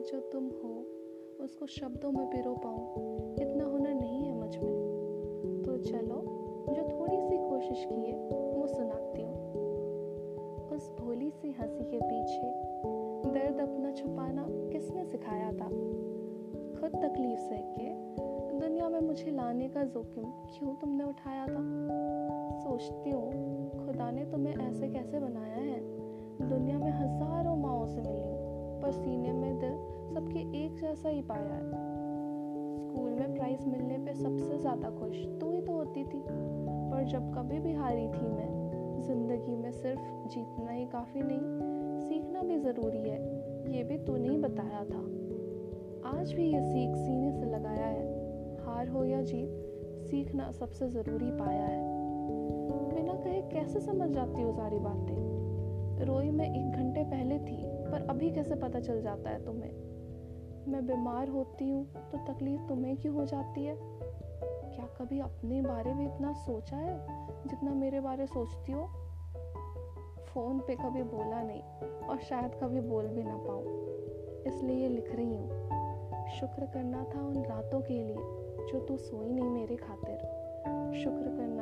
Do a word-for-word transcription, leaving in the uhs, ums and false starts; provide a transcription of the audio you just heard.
शायद जो तुम हो उसको शब्दों में पिरो पाऊँ, इतना हुनर नहीं है मुझ में। तो चलो जो थोड़ी सी कोशिश की है वो सुनाती हूँ। उस भोली सी हंसी के पीछे दर्द अपना छुपाना किसने सिखाया था? खुद तकलीफ सह के दुनिया में मुझे लाने का जोखिम क्यों तुमने उठाया था? सोचती हूँ खुदा ने तुम्हें ऐसे कैसे बनाया है। दुनिया में हजारों माओं से मिली हूँ, पर सीने में दिल सबके एक जैसा ही पाया है। स्कूल में प्राइज मिलने पे सबसे ज़्यादा खुश तू ही तो होती थी, पर जब कभी भी हारी थी मैं। जिंदगी में सिर्फ जीतना ही काफ़ी नहीं, सीखना भी ज़रूरी है, ये भी तूने ही बताया था। आज भी ये सीख सीने से लगाया है, हार हो या जीत सीखना सबसे ज़रूरी पाया है। बिना कहे कैसे समझ जाती हो सारी बातें। रोई मैं एक घंटे पहले थी, पर अभी कैसे पता चल जाता है तुम्हें? मैं बीमार होती हूँ तो तकलीफ तुम्हें क्यों हो जाती है? क्या कभी अपने बारे में इतना सोचा है जितना मेरे बारे सोचती हो? फ़ोन पे कभी बोला नहीं और शायद कभी बोल भी ना पाऊँ, इसलिए ये लिख रही हूँ। शुक्र करना था उन रातों के लिए जो तू सोई नहीं मेरे खातिर। शुक्र करना